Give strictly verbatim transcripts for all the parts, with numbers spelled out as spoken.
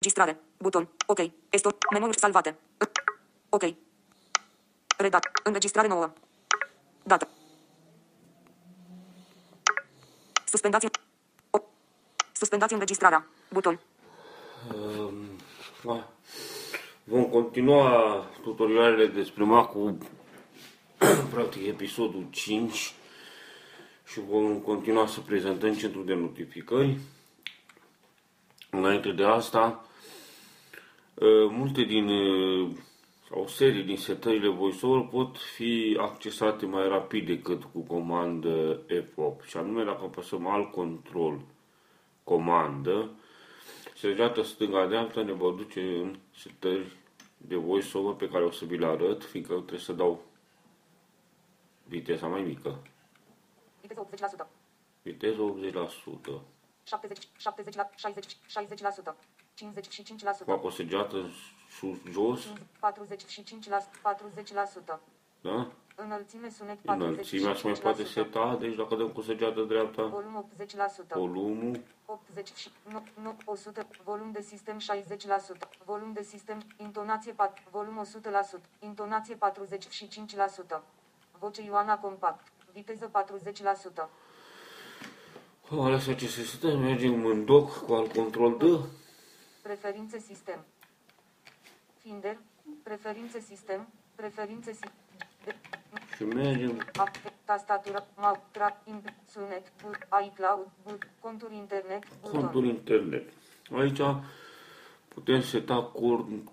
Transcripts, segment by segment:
Registrare. Buton. Ok. Este menuri salvate. Ok. Redat. Înregistrare nouă. Dată. Suspendați. O. Suspendați înregistrarea. Buton. Um, vom continua tutorialele despre Mac-ul, practic episodul cinci, și vom continua să prezentăm centrul de notificări. Înainte de asta, multe din, sau o serie din setările VoiceOver pot fi accesate mai rapid decât cu comandă F opt, și anume dacă apăsăm alt control comandă, sergeată stânga-dreapta ne va duce în setări de VoiceOver pe care o să vi le arăt, fiindcă trebuie să dau viteza mai mică. Viteza optzeci la sută. Viteza optzeci la sută. șaptezeci, șaptezeci la, șaizeci, șaizeci la sută. cincizeci și cinci la sută. Fac o săgeată sus, jos. patruzeci și cinci la sută. Da? Înălțime, sunet patruzeci și cinci la sută. Înălțimea se mai poate seta, deci dacă dăm cu săgeată dreapta. Volum optzeci la sută. Volumul. optzeci, nouă, nouă, o sută. Volum de sistem șaizeci la sută. Volum de sistem, intonație patru, volum o sută la sută. Intonație patruzeci și cinci la sută. Voce Ioana Compact. Viteză patruzeci la sută. Alea ce se stă, mergem în doc cu alt control D. Preferințe sistem. Finder. Preferințe sistem. Preferințe sistem. Și mergem. Tastatura. Mouse. Sunet. iCloud. Conturi internet. Conturi internet. Aici putem seta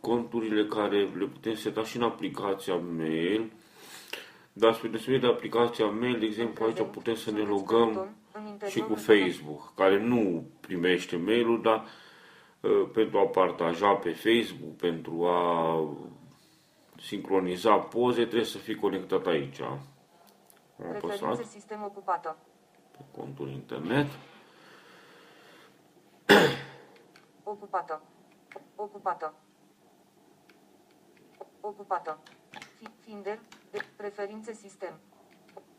conturile care le putem seta și în aplicația Mail. Dar spre deosebire de aplicația Mail, de exemplu, aici putem să ne logăm și cu Facebook, care nu primește mail-ul, dar uh, pentru a partaja pe Facebook, pentru a sincroniza poze, trebuie să fii conectat aici. Preferințe sistem ocupată. Pe contul internet. Ocupată. Ocupată. Ocupată. Finder. Preferințe sistem.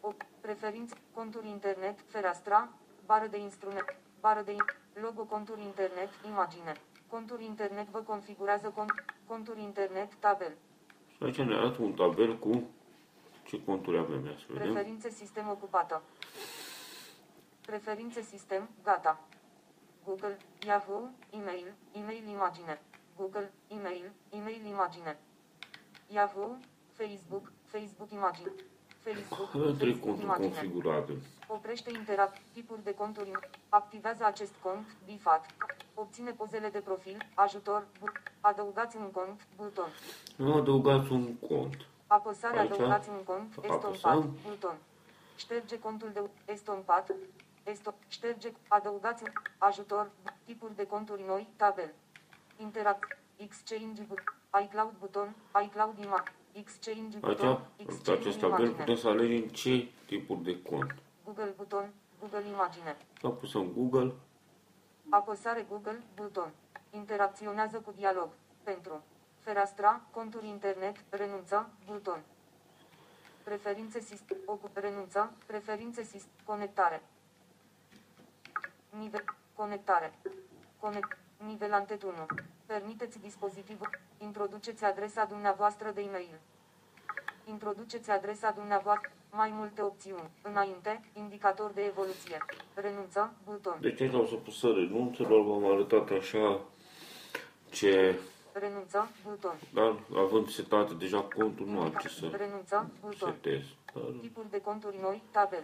O, preferințe, conturi internet, fereastra, bară de instrument, bară de logo, conturi internet, imagine, conturi internet, vă configurează cont, conturi internet, tabel. Și aici ne arată un tabel cu ce conturi avem. Preferințe sistem ocupată. Preferințe sistem, gata. Google, Yahoo, e-mail, e-mail, imagine. Google, e-mail, e-mail, imagine. Yahoo, Facebook, Facebook, imagine. Avem trei conturi configurate. Oprește interact, tipuri de conturi, activează acest cont, bifat, obține pozele de profil, ajutor, adăugați un cont, buton. Nu adăugați un cont. Apăsare, aici adăugați un cont, estompat, buton. Șterge contul de estompat, estom, șterge, adăugați un ajutor, tipuri de conturi noi, tabel. Interact, exchange, iCloud, buton, iCloud, imagine. Exchange, buton, exchange, acest tabel putem să alegem ce tipuri de cont. Google, buton, Google, imagine. Apăsăm Google. Apăsare Google, buton. Interacționează cu dialog. Pentru. Fereastra, conturi internet, renunță, buton. Preferințe sistem, renunță, preferințe sistem, conectare. Nivel, conectare. Conect, nivel antet unu. Permiteți dispozitivul. Introduceți adresa dumneavoastră de e-mail. Introduceți adresa dumneavoastră. Mai multe opțiuni. Înainte, indicator de evoluție. Renunță, buton. Deci aici o să pus să renunță, doar v-am arătat așa ce... Renunță, buton. Dar având setate deja contul, nu am ce să renunță, buton. Setez. Dar... Tipuri de conturi noi, tabel.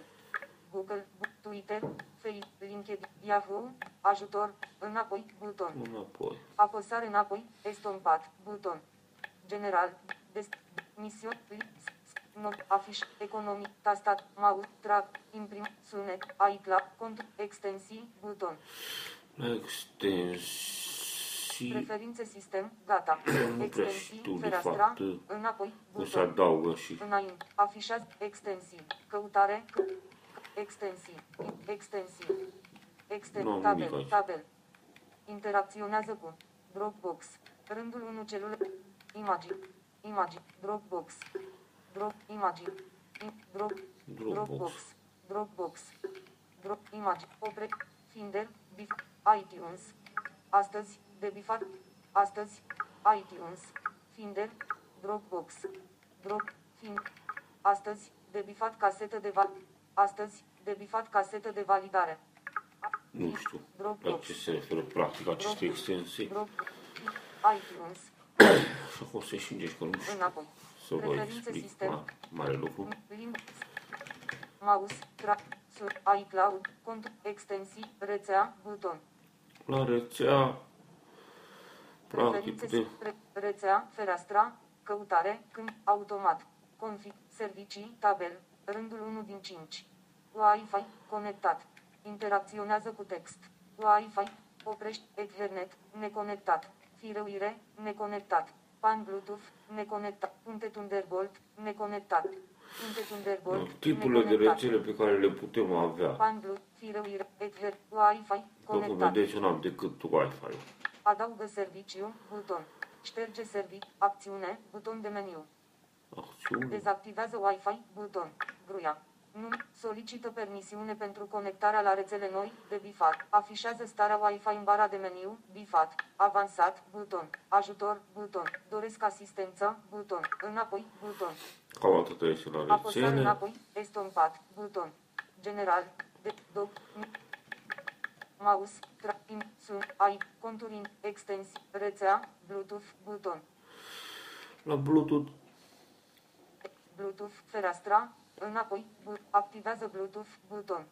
Google, Twitter, Facebook, LinkedIn, Yahoo, ajutor, înapoi, buton. Înapoi. Apăsare înapoi, estompat, buton. General, des, misiuni, afiș, economic, tastat, mouse, track, imprim, sunet, iCloud, cont, extensii, buton. Extensii. Preferințe sistem, gata. Extensii, fereastra, înapoi, buton. Se adaugă și... Înainte, afișați, extensii, căutare, extensii, extensii, extensii, tabel, tabel, interacționează cu Dropbox, rândul unu celule, imagini, imagini, Dropbox, drop, imagini, drop, Dropbox, Dropbox, drop, imagini, opre, Finder, bif, iTunes, astăzi, debifat, Astăzi, iTunes, Finder, Dropbox, Drop, Find. Astăzi, debifat casetă de val. Astăzi, debifat casetă de validare. Nu știu la ce se referă practic aceste extensii. iTunes. o sută cincizeci că nu știu să vă explic mare lucru. Mouse, track, iCloud, cont, extensii, rețea, buton. La rețea, practic, putem... Rețea, fereastra, căutare, câmp, automat, config, servicii, tabel, rândul unu din cinci. Wi-Fi, conectat. Interacționează cu text. Wi-Fi, oprești, Ethernet, neconectat. Fireuire, neconectat. Pan Bluetooth, neconectat. Punte Thunderbolt, neconectat. No, tipurile de rețele pe care le putem avea. Pan, fireuire, Ethernet, Wi-Fi, conectat. Dacă vedeți, n-am decât Wi-Fi. Adaugă serviciu, buton. Șterge serviciu, acțiune, buton de meniu. Acțiune. Dezactivează Wi-Fi, buton. Gruia. Nu. Solicită permisiune pentru conectarea la rețele noi, de bifat. Afișează starea Wi-Fi în bara de meniu, bifat. Avansat, buton. Ajutor, buton. Doresc asistență, buton. Înapoi, buton. Cam atât este la rețele. Apăsa înapoi, estompat, buton. General, de, doc, mouse, tracking, sun, ai, conturing, extensii, rețea, Bluetooth, buton. La Bluetooth. Bluetooth, fereastra. Înapoi, activează Bluetooth, buton.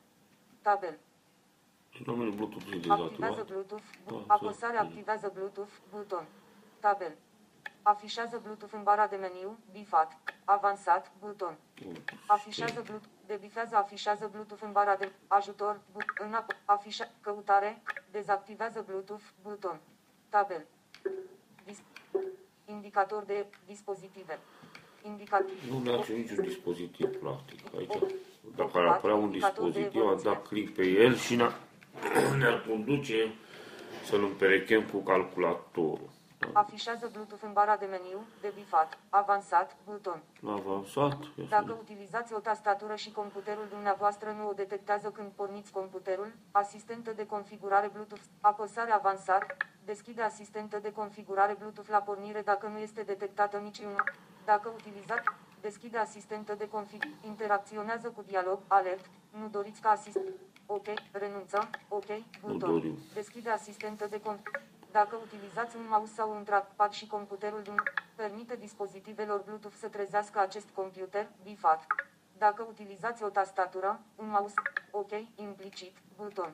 Tabel. Domnul Bluetooth e dezactivat. Activează Bluetooth, bu- da, apăsare activează Bluetooth, buton. Tabel. Afișează Bluetooth în bara de meniu, bifat, avansat, buton. Afișează Bluetooth, debifează, afișează Bluetooth în bara de ajutor, bu- înapoi, afișează, căutare, dezactivează Bluetooth, buton. Tabel. Dis- indicator de dispozitive. Indicativ. Nu mi-ați niciun dispozitiv, practic, aici. Dacă ar apărea un dispozitiv, am dat click pe el și ne-ar conduce să-l împerechem cu calculatorul. Da. Afișează Bluetooth în bara de meniu, de bifat, avansat, buton. Avansat. Dacă utilizați o tastatură și computerul dumneavoastră nu o detectează când porniți computerul, asistentă de configurare Bluetooth, apăsare avansat, deschide asistentă de configurare Bluetooth la pornire dacă nu este detectată niciunul. Dacă utilizați, deschide asistentă de config, interacționează cu dialog, alert, nu doriți ca asistent, ok, renunță, ok, buton, deschide asistentă de config. Dacă utilizați un mouse sau un trackpad și computerul dumneavoastră, permite dispozitivelor Bluetooth să trezească acest computer, bifat. Dacă utilizați o tastatură, un mouse, ok, implicit, buton,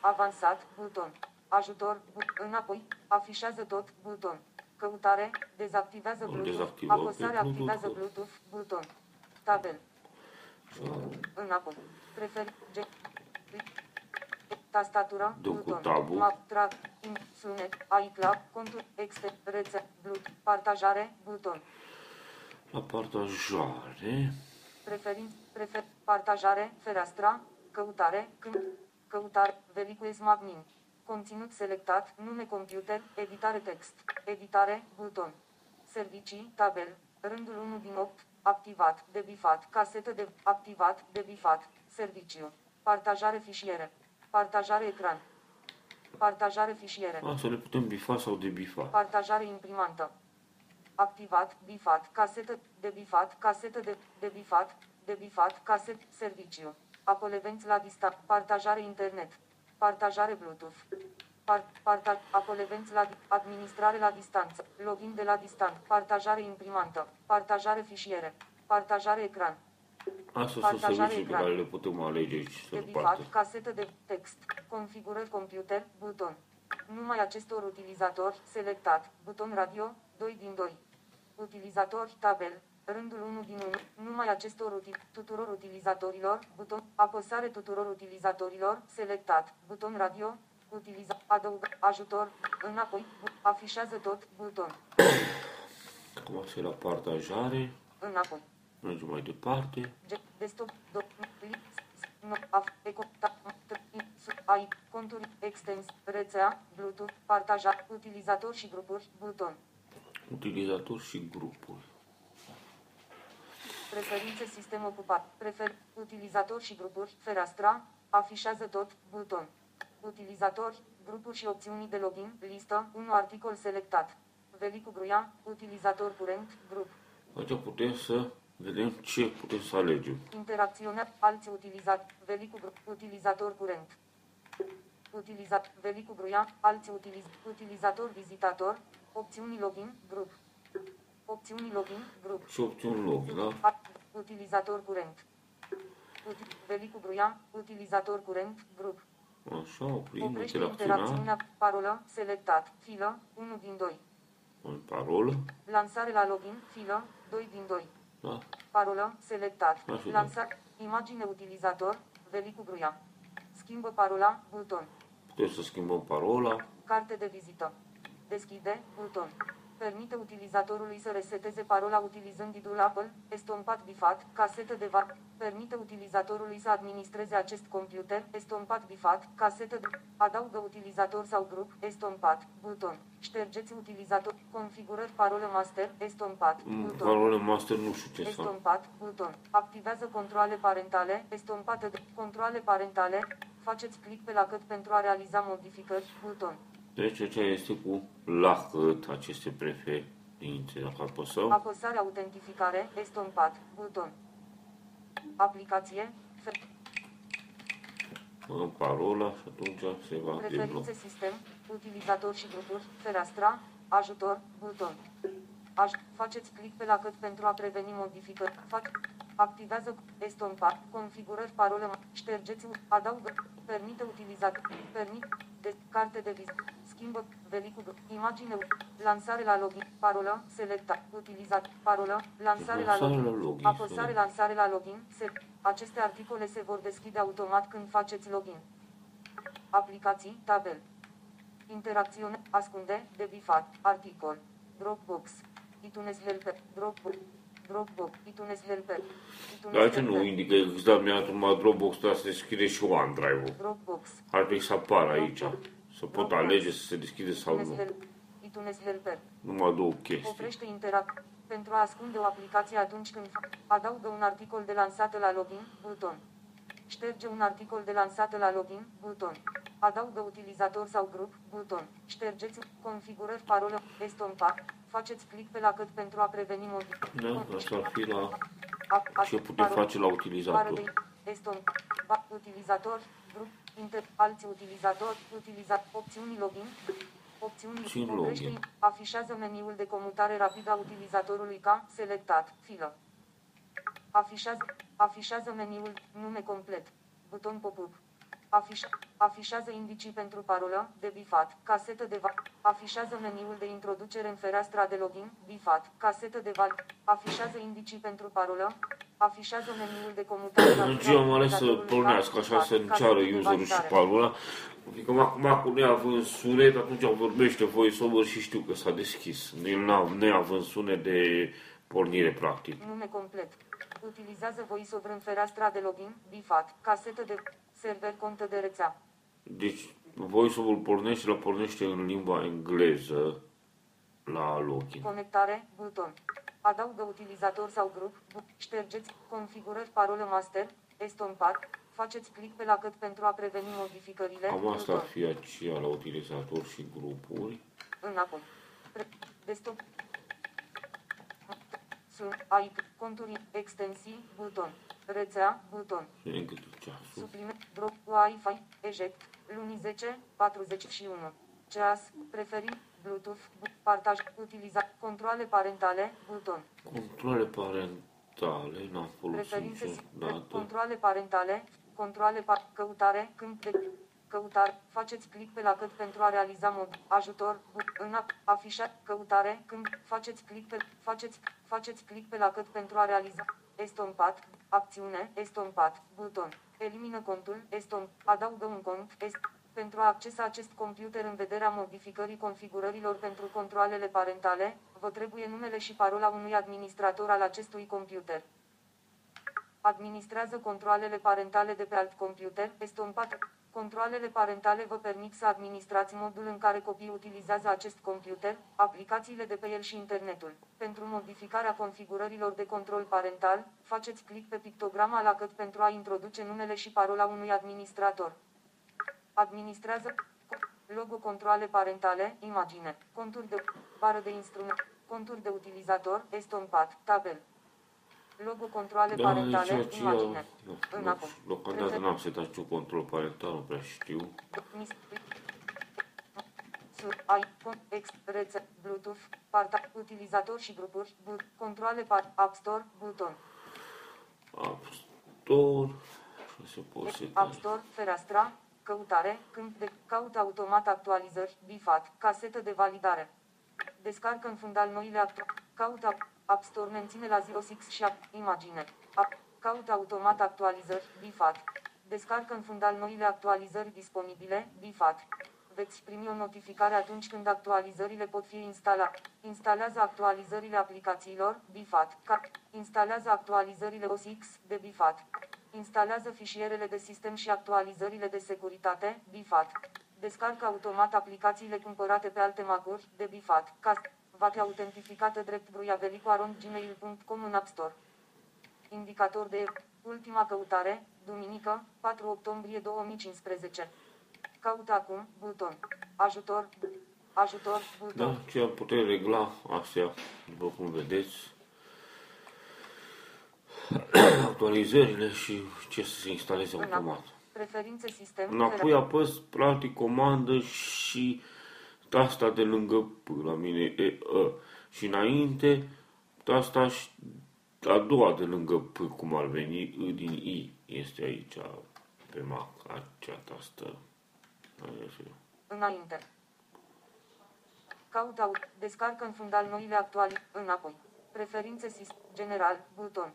avansat, buton, ajutor, buton, înapoi, afișează tot, buton. Căutare, dezactivează Bluetooth, apăsare activează Bluetooth, buton, tabel, înapoi, prefer, gen, tastatura, buton, map, track, sunet, iCloud, contul, extern, rețea, Bluetooth, partajare, buton. La partajare, preferin, prefer, partajare, fereastra, căutare, când, căutare, vehicles magnin. Conținut selectat, nume computer, editare text, editare, buton, servicii, tabel, rândul unu din opt, activat, debifat, casetă de, activat, debifat, serviciu, partajare fișiere, partajare ecran, partajare fișiere. A, să le putem bifa sau debifa. Partajare imprimantă, activat, bifat, casetă, debifat, casetă de, debifat, debifat, caset, serviciu, apolevenți la distanță, partajare internet. Partajare Bluetooth. Part, partaj, apolevenți la administrare la distanță. Login de la distanță. Partajare imprimantă. Partajare fișiere. Partajare ecran. Astea sunt servicii pe care le putem alege aici. Debifat, casetă de text. Configurări computer, buton. Numai acestor utilizatori, selectat. Buton radio, doi din doi. Utilizatori, tabel. Rândul unu din unu, numai acestor util- tuturor utilizatorilor, buton, apăsare tuturor utilizatorilor, selectat, buton radio, utiliza, adăugă, ajutor, înapoi, but, afișează tot, buton. Acum asta e la partajare, înapoi. Mergem mai departe. Desktop, ai, conturi, extens, rețea, Bluetooth, partaja, utilizator și grupuri, buton. Utilizator și grupuri. Preferințe sistem ocupat, prefer, utilizator și grupuri, fereastra, afișează tot, buton, utilizatori, Grupuri și opțiuni de login, listă, unu articol selectat. Velicu Gruia, utilizator curent, grup. Aici putem să vedem ce putem să alegem. Interacționa, alți utilizatori, Velicu Gruia, utilizator curent. Utilizat, Velicu Gruia, alți utiliz, utilizator vizitator, opțiuni login, grup. Opțiuni login, grup. Și opțiuni login, da? Utilizator curent. Util, Velicu Gruia, utilizator curent, grup. Așa, oprim Oprește interacțiunea. interacțiunea, parolă, selectat, filă, unu din doi. În parolă. Lansare la login, filă, doi din doi. Da. Parolă, selectat. Lansare, imagine utilizator, Velicu Gruia. Schimbă parola, buton. Putem să schimbăm parola. Carte de vizită. Deschide, buton. Permite utilizatorului să reseteze parola utilizând idul Apple, estompat bifat, casetă de var. Permite utilizatorului să administreze acest computer, estompat bifat, casetă de... Adaugă utilizator sau grup, estompat, buton. Ștergeți utilizator, configurări parolă master, estompat, buton. Parolă master nu știu ce fac. Estompat, buton. Activează controale parentale, estompate de... Controale parentale, faceți click pe lacăt pentru a realiza modificări, buton. Deci aceea este cu lacăt, aceste preferințe, dacă apăsăm. Apăsare autentificare, estompat, buton. Aplicație, în parola și atunci se va preferințe sistem, utilizator și grupuri, fereastra, ajutor, buton. Aș, faceți click pe lacăt pentru a preveni modificări. Fac, activează, estompat, configurări, parolă, ștergeți, adaugă, permite utilizator, permit, de, carte de viz, schimbă, Velicu, imagine, lansare la login, parolă, selecta, utilizat, parolă, lansare la login, la login apăsare, lansare la login, se, aceste articole se vor deschide automat când faceți login. Aplicații, tabel, interacțiune, ascunde, debifat, articol, Dropbox, iTunes Helper, Dropbox, Dropbox, iTunes Helper, iTunes Helper. Dar ce nu indică exact, mi-a atumat Dropbox, dar se deschide și OneDrive-ul. Dropbox. Ar trebui să apară aici, să pot Dropbox. Alege să se deschide sau nu. iTunes Helper. Numai două chestii. Oprește interact pentru a ascunde o aplicație atunci când adaugă un articol de lansată la login, buton. Șterge un articol de lansată la login, buton. Adaugă utilizator sau grup, buton. Ștergeți, configurări, parolă, estompa. Faceți click pe lacăt pentru a preveni modificări. Da, asta ar fi la ce putem face la utilizator. Estompa, utilizator, grup, inter, alți utilizatori, utiliza, opțiuni login, opțiuni login. Afișează meniul de comutare rapidă a utilizatorului ca selectat, filă. Afișează, afișează meniul, nume complet, buton pop-up. Afiș, afișează indicii pentru parolă, de bifat, casetă de val, afișează meniul de introducere în fereastra de login, bifat, casetă de val, afișează indicii pentru parolă, afișează meniul de comutare. Deci eu am ales să pornească așa să înceară userul și parola, adică acum cu neavând sunet, atunci vorbește voiceover și știu că s-a deschis, neavând sunet de pornire practic. Nume complet. Utilizează voiceover în fereastra de login, bifat, casetă de server, contă de rețea. Deci, voiceover-ul pornește, la pornește în limba engleză la login. Conectare, buton. Adaugă utilizator sau grup, ștergeți, configurări, parolă master, estompat, faceți click pe lacăt pentru a preveni modificările. Am asta ar fi aceea la utilizator și grupuri. Înapoi. Desktop. A I P, conturi, extensii, buton. Rețea, buton. Supliment, drop, Wi-Fi, eject, luni zece patruzeci și unu. Ceas, preferim, Bluetooth, partaj, utiliza, controale parentale, buton. Controale parentale, n-am folosit niciodată. Controale parentale, controale par, căutare, câmp de căutare, faceți click pe lacăt pentru a realiza mod, ajutor, în app, afișat, căutare, câmp, faceți click pe, faceți, faceți click pe lacăt pentru a realiza, estompat, acțiune, estompat, buton. Elimină contul, estomp, adaugă un cont, est, pentru a accesa acest computer în vederea modificării configurărilor pentru controalele parentale, vă trebuie numele și parola unui administrator al acestui computer. Administrează controalele parentale de pe alt computer, estompat. Controalele parentale vă permit să administrați modul în care copiii utilizează acest computer, aplicațiile de pe el și internetul. Pentru modificarea configurărilor de control parental, faceți click pe pictograma lacăt pentru a introduce numele și parola unui administrator. Administrează logo, controale parentale, imagine, conturi de bară de instrument, conturi de utilizator, estompat, tabel. Logo, controale da, parentale, imagine. Eu, în apă. Deocamdată n-am setat niciun control parental, nu prea știu. iPhone, X, rețe, Bluetooth, parta, utilizator și grupuri, but, controale, par, App Store, buton. App Store, se poate App Store, fereastra, căutare, câmp de caut automat actualizări, bifat, casetă de validare. Descarcă în fundal noile actualizări, caut App, App Store, menține la zi O S X și App, imagine, App, caut automat actualizări, bifat, descarcă în fundal noile actualizări disponibile, bifat. Veți primi o notificare atunci când actualizările pot fi instalate. Instalează actualizările aplicațiilor, bifat. Instalează actualizările O S X, de bifat. Instalează fișierele de sistem și actualizările de securitate, bifat. Descarcă automat aplicațiile cumpărate pe alte maguri, de bifat. Va fi autentificată drept Bruia Velicu arond gmail punct com în App Store. Indicator de ultima căutare, duminică, patru octombrie două mii cincisprezece. Caută acum, buton, ajutor, ajutor, buton. Da, ce putem regla astea, după cum vedeți. Actualizările și ce să se instaleze în automat. Apă. Preferințe sistem. Înapoi apăs, practic, comandă și tasta de lângă P, la mine e E. Și înainte, tasta a doua de lângă P, cum ar veni, I din I. Este aici, pe Mac, acea tastă. Înainte. Caută, descarcă în fundal noile actuali, înapoi. Preferințe sistem, general, buton.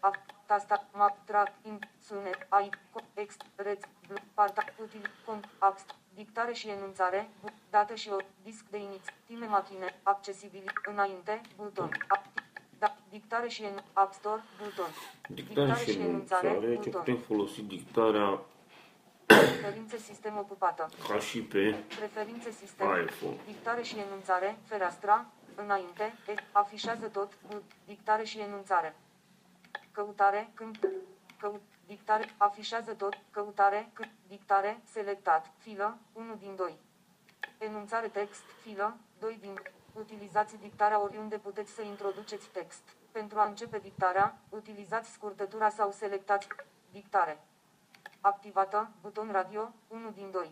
App, tasta, map, track, in, sunet, icon, ext, reț, blu, parta, util, cont, ax, dictare și enunțare, bu, dată și o, disc de iniți, time machine, accesibil, înainte, buton. App, da, dictare și enunțare, App Store, buton. Dictare, dictare și enunțare, buton. Ce putem folosi dictarea... Preferințe sistem ocupată. Ca și pe preferințe sistem. iPhone. Dictare și enunțare, fereastra, înainte, afișează tot, dictare și enunțare. Căutare, câmp, căut, dictare, afișează tot, căutare, câmp, dictare, selectat, filă, unu din doi. Enunțare text, filă, doi din. Utilizați dictarea oriunde puteți să introduceți text. Pentru a începe dictarea, utilizați scurtătura sau selectați dictare. Activată, buton radio, unu din doi.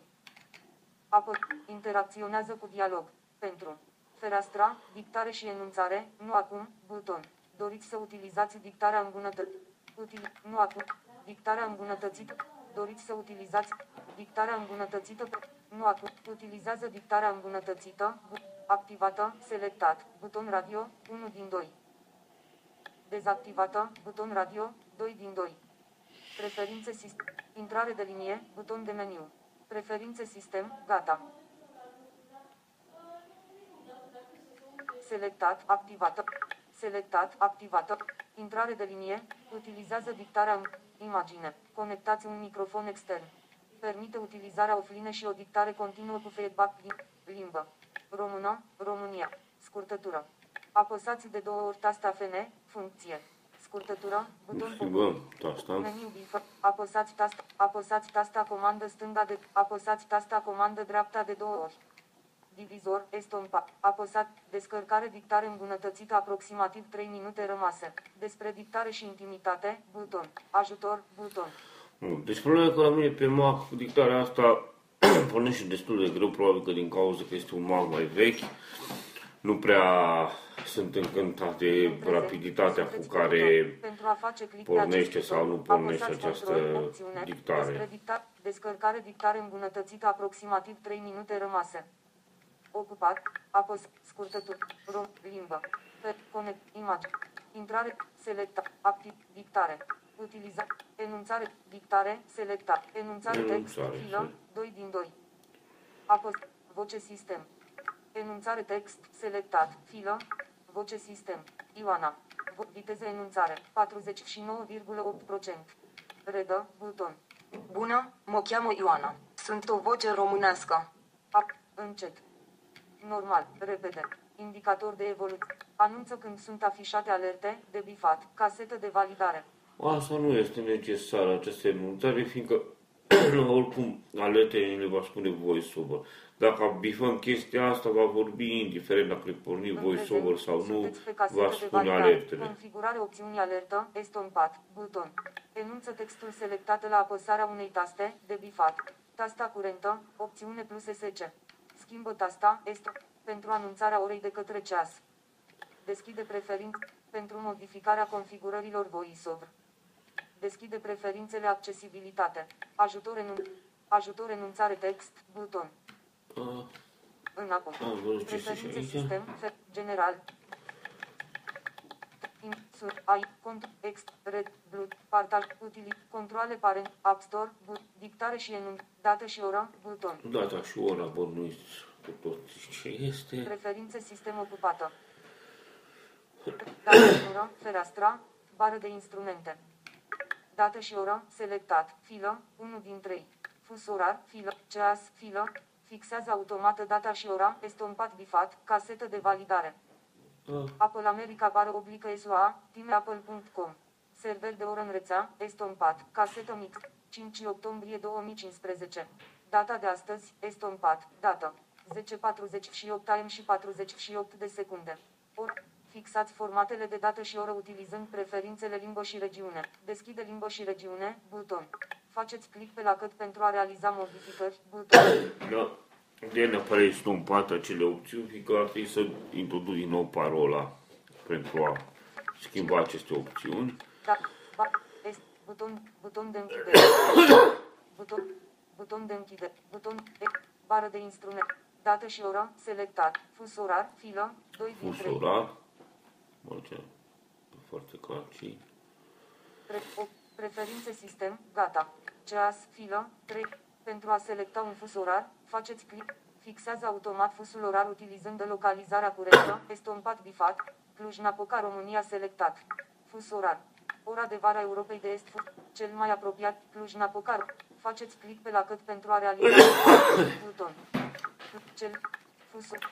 Apă, interacționează cu dialog. Pentru fereastra, dictare și enunțare, nu acum, buton. Doriți să utilizați dictarea îmbunătățită. Util, nu acum, dictarea îmbunătățită. Doriți să utilizați dictarea îmbunătățită. Nu acum, utilizează dictarea îmbunătățită. Activată, selectat, buton radio, unu din doi. Dezactivată, buton radio, doi din doi. Preferințe sistem. Intrare de linie, buton de meniu. Preferințe sistem, gata. Selectat, activată. Selectat, activată. Intrare de linie, utilizează dictarea în imagine. Conectați un microfon extern. Permite utilizarea offline și o dictare continuă cu feedback din limbă. Română, România. Scurtătură. Apăsați de două ori tasta F N, funcție. Scurtătură, buton pop-up, meniu bifă, apăsați tasta, apăsați tasta comandă stânga de, apăsați tasta comandă dreapta de două ori. Divizor, estompa, apăsat, descărcare dictare îmbunătățită aproximativ trei minute rămase. Despre dictare și intimitate, buton, ajutor, buton. Deci problema e că la mine pe Mac dictarea asta pornește destul de greu, probabil că din cauza că este un Mac mai vechi. Nu prea sunt încântat de rapiditatea cu care pornește sau nu pornește această dictare. Descărcare dictare îmbunătățită aproximativ trei minute rămase. Ocupat, apăs, scurtături, rom, limbă, pe, conect, imagine, intrare, selecta, activ, dictare, utiliza, enunțare, dictare, selecta, enunțare, text, filă, doi din doi. Apăs, voce sistem. Enunțare text, selectat, filă, voce sistem, Ioana, viteză enunțare, patruzeci și nouă virgulă opt la sută. Redă, buton. Bună, mă cheamă Ioana. Sunt o voce românească. Ap, încet. Normal, repede. Indicator de evoluție. Anunță când sunt afișate alerte, de bifat, casetă de validare. Asta nu este necesară, această enunțare, fiindcă oricum, aletele le va spune voiceover. Dacă bifăm chestia asta, va vorbi indiferent dacă îi porni voiceover sau nu, va spune alertele. Configurare opțiunii alertă, estompat, buton. Enunță textul selectat la apăsarea unei taste, de bifat. Tasta curentă, opțiune plus S C. Schimbă tasta, est, pentru anunțarea orei de către ceas. Deschide preferințe pentru modificarea configurărilor voiceover. Deschide preferințele accesibilitate. Ajutor, enun- ajutor enunțare text, buton. Uh, Înapoi. Uh, preferințe sistem, fe- general. Insur, ai, cont, ext, red, blut, partaj, util, controle parent, app store, but, dictare și enunț, dată și ora, buton. Data și ora, bă, nu-i cu tot ce este. Preferințe sistem ocupată. Dată și ora, fereastra, bară de instrumente. Dată și oră, selectat, filă, unu din trei. Fus orar, filă, ceas, filă, fixează automată data și ora, estompat bifat, casetă de validare. Uh. Apple America bară oblică S U A, time apple punct com. Server de oră în rețea, estompat, casetă mix, cinci octombrie două mii cincisprezece. Data de astăzi, estompat, dată, zece patruzeci și opt am și patruzeci și opt de secunde. Or- Fixați formatele de dată și oră utilizând preferințele limbă și regiune. Deschide limbă și regiune, buton. Faceți click pe la cât pentru a realiza modificări, buton. Da, de ne pare estompat acele opțiuni, că ar trebui să introduc din nou parola pentru a schimba aceste opțiuni. Da, ba, est, buton, buton de închidere, buton, buton de închidere, buton, e, bară de instrument, dată și oră, selectat, fus orar, filă, doi din trei. Fus orar. Merge foarte clar și... Pre- preferințe sistem, gata. Ceas, filă, trei. Pentru a selecta un fus orar, faceți click. Fixează automat fusul orar utilizând localizarea curentă, estompat bifat, Cluj-Napoca, România selectat. Fus orar. Ora de vara Europei de Est, cel mai apropiat, Cluj-Napoca. Faceți click pe la cât pentru a realiza buton. Cel...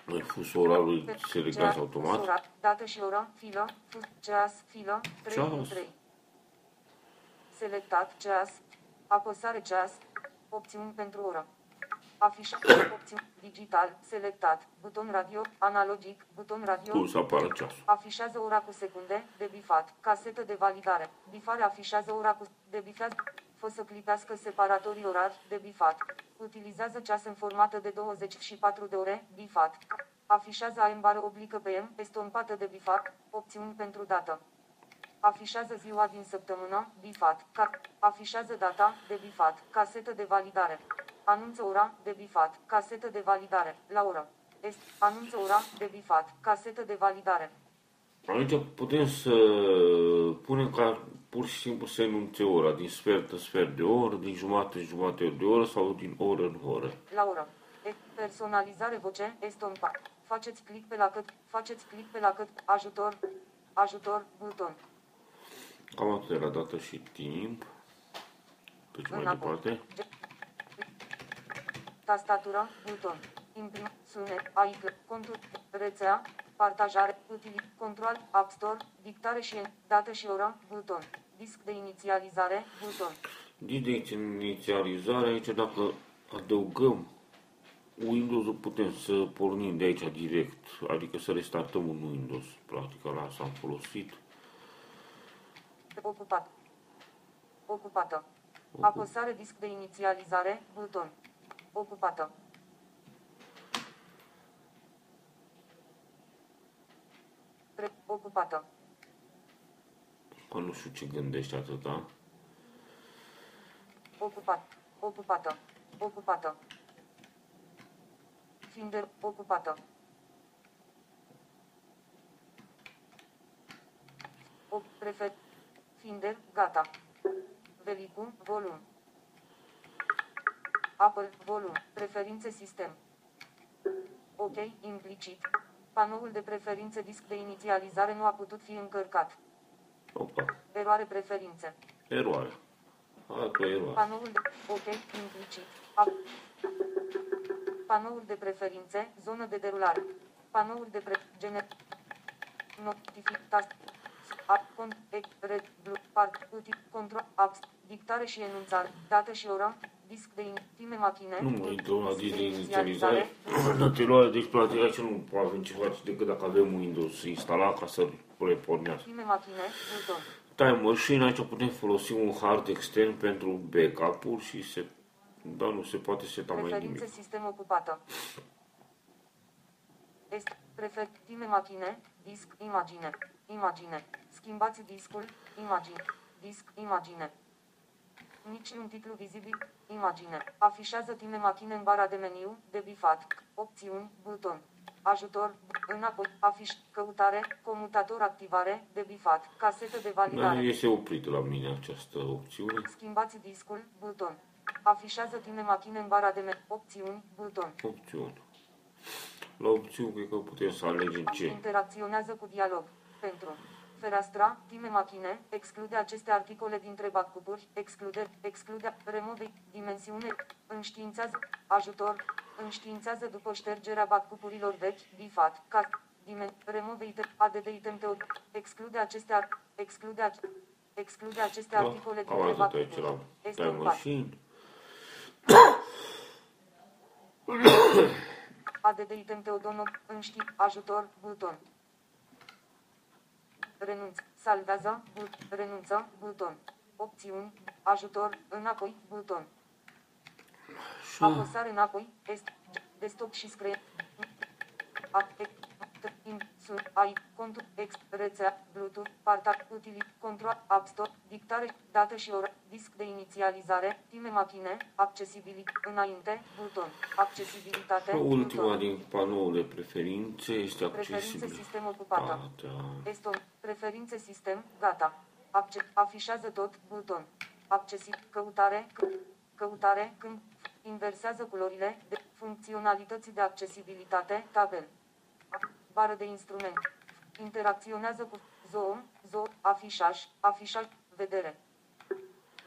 Noi fus orarul selectați automat. Fus orar, dată și oră, filă, fus, ceas, filă, trei din trei. Selectat, ceas, apăsare ceas, opțiuni pentru oră. Afișare, opțiuni, digital, selectat, buton radio, analogic, buton radio. Plus apare ceasul. Afișează ora cu secunde, de bifat, casetă de validare. Bifare afișează ora cu de bifat. Fă să clipească separatorii orari, de bifat. Utilizează ceas în formată de douăzeci și patru de ore, bifat. Afișează A M bară oblică P M, estompată de bifat, opțiuni pentru dată. Afișează ziua din săptămână, bifat. Afișează data, de bifat, casetă de validare. Anunță ora, de bifat, casetă de validare, la oră. Est, anunță ora, de bifat, casetă de validare. Aici putem să punem ca pur și simplu să enunțe ora, din sfert în sfert de oră, din jumate în jumate de oră sau din oră în oră. La oră. Personalizare voce, estompat. Faceți click pe la cât, faceți click pe la cât, ajutor, ajutor, buton. Cam atât de la dată și timp. Pe ce mai departe? Tastatură, buton, imprim, sunet, aici, contul, rețea. Partajare, util, control, app store, dictare și dată și oră, buton. Disc de inițializare, buton. Disc de inițializare, aici dacă adăugăm Windows-ul putem să pornim de aici direct, adică să restartăm un Windows. Practic ăla s-a folosit. Ocupat. Ocupată. Ocup. Apăsare disc de inițializare, buton. Ocupată. Ocupată. Că nu știu ce gândești atâta. Ocupat. Ocupată. Ocupată. Fiind ocupată. O prefer. Finder, gata. Velicum, volum. Apple, volum. Preferințe sistem. Ok, implicit. Panoul de preferințe disc de inițializare nu a putut fi încărcat. Opa. Eroare preferințe. Eroare. Altă eroare. Panoul de... Ok, implicit. A... Panoul de preferințe, zonă de derulare. Panoul de pre... Gener... Notific... Tast... App... Cont... Red... Blue... Part... Util... Control... Apps... Dictare și enunțare. Dată și oră. disc de imprime machine. Nu mă intră la disc de inițializare. Te lua de exploatare și nu avem ce face decât dacă avem Windows instalat ca să-l repornească. Imprime machine, buton. Time Machine, aici putem folosi un hard extern pentru backup-uri și se, da, nu se poate seta mai nimic. Preferințe sistem ocupată. Este prefer time machine, disc, imagine, imagine. Schimbați discul, imagine, disc, imagine. Niciun titlu vizibil, imagine. Afișează time machine în bara de meniu, de bifat, opțiuni, buton. Ajutor, înapoi, afiș, căutare, comutator, activare, debifat, casetă de validare. Da, este oprit la mine această opțiune. Schimbați discul, buton. Afișează time machine în bara de meniu, opțiuni, buton. Opțiuni. La opțiuni, cred că putem să alegem ce. Interacționează cu dialog. Pentru fereastra, time machine, exclude aceste articole dintre backupuri, exclude, exclude, remove, dimensiune, înștiințează, ajutor, înștiințează după ștergerea backupurilor vechi, bifat, cat, dimen, remove, item, add item, teod, exclude aceste, ar, exclude, exclude aceste da, articole dintre backupuri, este un add item, teodonop, înști, ajutor, buton. Renunț, salvează, but, renunță, buton. Opțiuni, ajutor, înapoi, buton. Așa. Apăsare înapoi, este, desktop și screen. Sub, ai, contul, ex, rețea, bluetooth, parta, utilit, control, app store, dictare, dată și oră, disc de inițializare, time machine, accesibilitate, înainte, buton, accesibilitate. Ultima buton. Din panoul de preferințe este accesibilitate. Preferințe sistem ocupată. Este preferințe sistem, gata. Accept, afișează tot, buton. Accesibil, căutare, căutare, când, inversează culorile, de, funcționalității de accesibilitate, tabel. Bară de instrument. Interacționează cu zoom, zoom, afișaj, afișaj, vedere.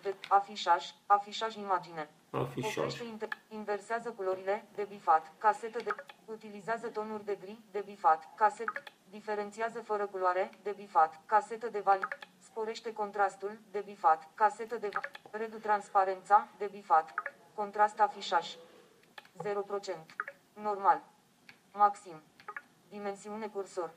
Ved, afișaj, afișaj, imagine. Afișaj. Oprește, inter, inversează culorile, debifat, casetă de... Utilizează tonuri de gri, debifat, caset, diferențiază fără culoare, debifat, casetă de vali... Sporește contrastul, debifat, casetă de... Redu transparența, debifat, contrast afișaj. zero la sută. Normal. Maxim. Dimensiune cursor.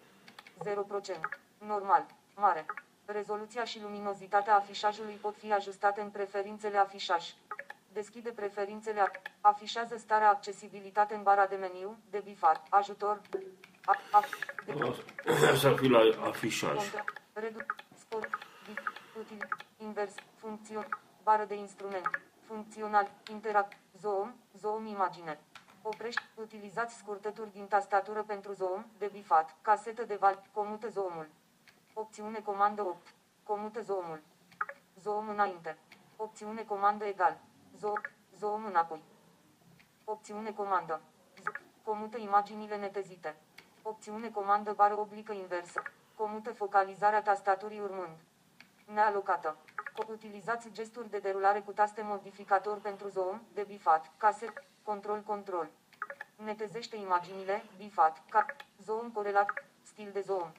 zero la sută. Normal. Mare. Rezoluția și luminozitatea afișajului pot fi ajustate în preferințele afișaj. Deschide preferințele. Afișează starea accesibilitate în bara de meniu. De bifat. Ajutor. Să fii la afișaj. Redu. Spor. Util. Invers. Funcțion. Bară de instrument. Funcțional. Interact. Zoom. Zoom imagine. Oprești, utilizați scurtături din tastatură pentru zoom, debifat, casetă de val, comută zoomul. Opțiune comandă opt, comută zoomul. Zoom înainte. Opțiune comandă egal. Zoom, zoom înapoi. Opțiune comandă. Comută imaginile netezite. Opțiune comandă bară oblică inversă. Comută focalizarea tastaturii urmând. Nealocată. Utilizați gesturi de derulare cu taste modificator pentru zoom, debifat, caset, control, control. Netezește imaginile, bifat, cap, zoom corelat, stil de zoom.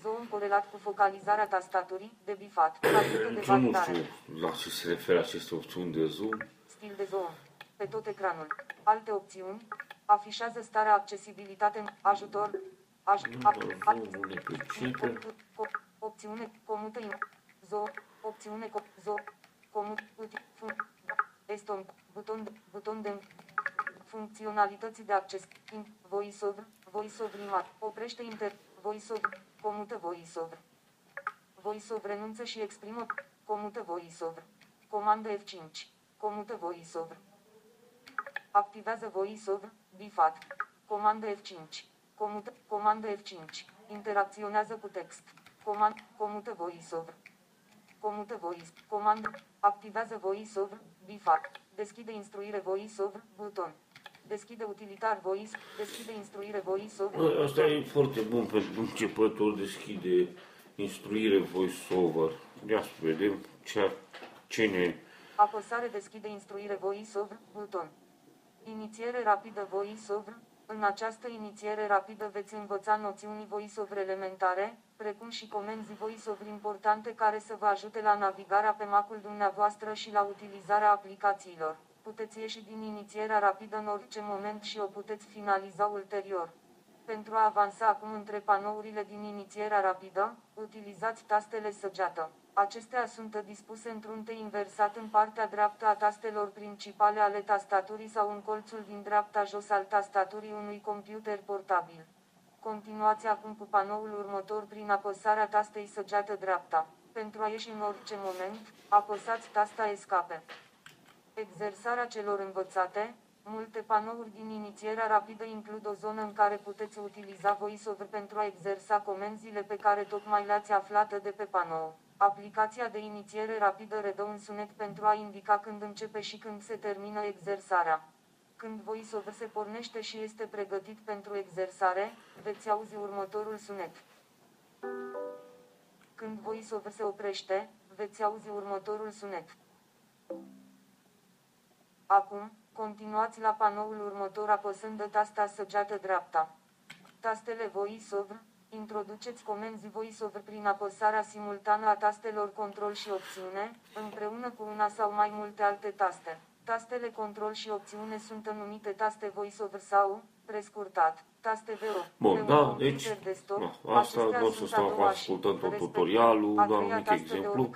Zoom corelat cu focalizarea tastaturii, debifat, casetă de validare. Nu știu la ce se referă aceste opțiuni de zoom. Stil de zoom. Pe tot ecranul. Alte opțiuni. Afișează starea accesibilitate în ajutor. Ajutor. Opțiune comută. Zoom. Opțiune zoom. Comut. Estom. Buton. Buton de... Funcționalității de acces. VoiceOver. VoiceOver imag. Oprește inter. VoiceOver. Comută VoiceOver. VoiceOver renunță și exprimă. Comută VoiceOver. Comandă F cinci. Comută VoiceOver. Activează VoiceOver. Bifat. Comandă F cinci. Comută. Comandă F cinci. Interacționează cu text. Comand. Comută VoiceOver. Comută voice. Comandă. Activează VoiceOver. Bifat. Deschide instruire VoiceOver. Buton. Deschide utilitar voice, deschide instruire voice-over. Asta e foarte bun pentru începător, deschide instruire voice-over. Ia să vedem ce, ce ne... Apăsare deschide instruire voice-over, buton. Inițiere rapidă voice-over. În această inițiere rapidă veți învăța noțiuni voice-over elementare, precum și comenzi voice-over importante care să vă ajute la navigarea pe Mac-ul dumneavoastră și la utilizarea aplicațiilor. puteți ieși din inițierea rapidă în orice moment și o puteți finaliza ulterior. Pentru a avansa acum între panourile din inițierea rapidă, utilizați tastele săgeată. Acestea sunt dispuse într-un T inversat în partea dreaptă a tastelor principale ale tastaturii sau în colțul din dreapta jos al tastaturii unui computer portabil. Continuați acum cu panoul următor prin apăsarea tastei săgeată dreapta. Pentru a ieși în orice moment, apăsați tasta Escape. Exersarea celor învățate. Multe panouri din inițierea rapidă includ o zonă în care puteți utiliza VoiceOver pentru a exersa comenzile pe care tocmai le-ați aflat de pe panou. Aplicația de inițiere rapidă redă un sunet pentru a indica când începe și când se termină exersarea. Când VoiceOver se pornește și este pregătit pentru exersare, veți auzi următorul sunet. Când VoiceOver se oprește, veți auzi următorul sunet. Acum, continuați la panoul următor apăsând tasta săgeată dreapta. Tastele VoiceOver. Introduceți comenzi VoiceOver prin apăsarea simultană a tastelor Control și Opțiune, împreună cu una sau mai multe alte taste. Tastele Control și Opțiune sunt numite taste VoiceOver sau, prescurtat, taste V O. Bun, da, deci, da, asta nu o să stau ascultând tot tutorialul, doar un mic exemplu.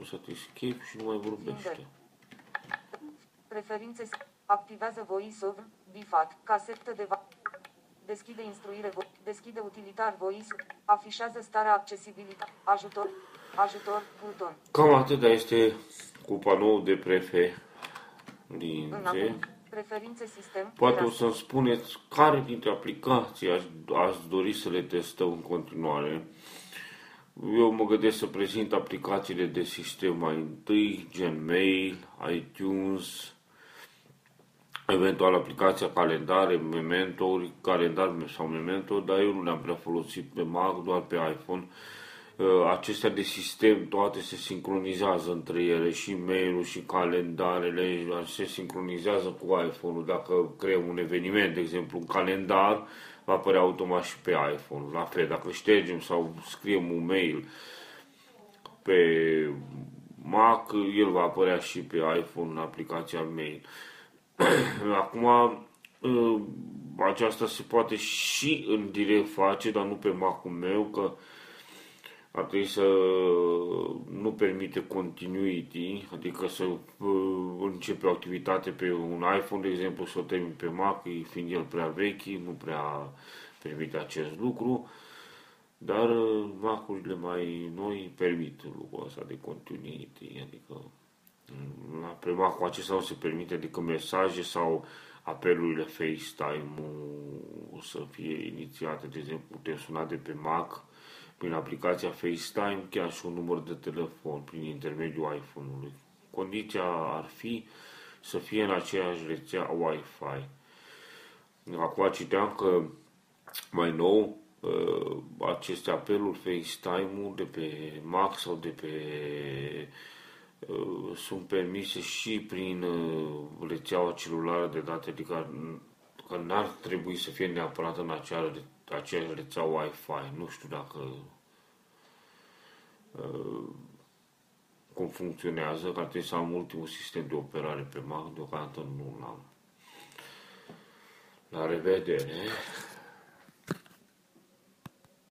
O să te schimbi și nu mai vorbește. Preferințe. Activează VoiceOver, bifat, casetă de va... Deschide instruire, vo... deschide utilitar VoiceOver, afișează starea accesibilitate, ajutor, ajutor, buton. Cam atât este cu panoul de preferințe. Preferințe sistem. Poate o să-mi spuneți care dintre aplicații aș, aș dori să le testăm în continuare. Eu mă gândesc să prezint aplicațiile de sistem mai întâi, Gmail, iTunes, eventual aplicația calendare, Memento, calendar sau Memento, dar eu nu le-am prea folosit pe Mac, doar pe iPhone. Acestea de sistem toate se sincronizează între ele, și mail-ul și calendarele se sincronizează cu iPhone-ul. Dacă creăm un eveniment, de exemplu un calendar, va apărea automat și pe iPhone. La fel, dacă ștergem sau scriem un mail pe Mac, el va apărea și pe iPhone în aplicația mail. Acum, aceasta se poate și în direct face, dar nu pe Mac-ul meu, că ar trebui să nu permite continuity, adică să începe o activitate pe un iPhone, de exemplu, să o termin pe Mac, fiind el prea vechi, nu prea permite acest lucru, dar Mac-urile mai noi permit lucrul ăsta de continuity, adică la prima cu acesta nu se permite decât mesaje sau apelurile FaceTime-ul să fie inițiate. De exemplu, putem suna de pe Mac prin aplicația FaceTime chiar și un număr de telefon prin intermediul iPhone-ului. Condiția ar fi să fie în aceeași rețea Wi-Fi. Acum citeam că mai nou aceste apeluri FaceTime-ul de pe Mac sau de pe sunt permise și prin rețeaua celulară de date, adică că n-ar trebui să fie neapărat în acea, aceeași rețea Wi-Fi. Nu știu dacă uh, cum funcționează, că ar trebui să am ultimul sistem de operare pe Mac, deocamdată nu l-am. La revedere!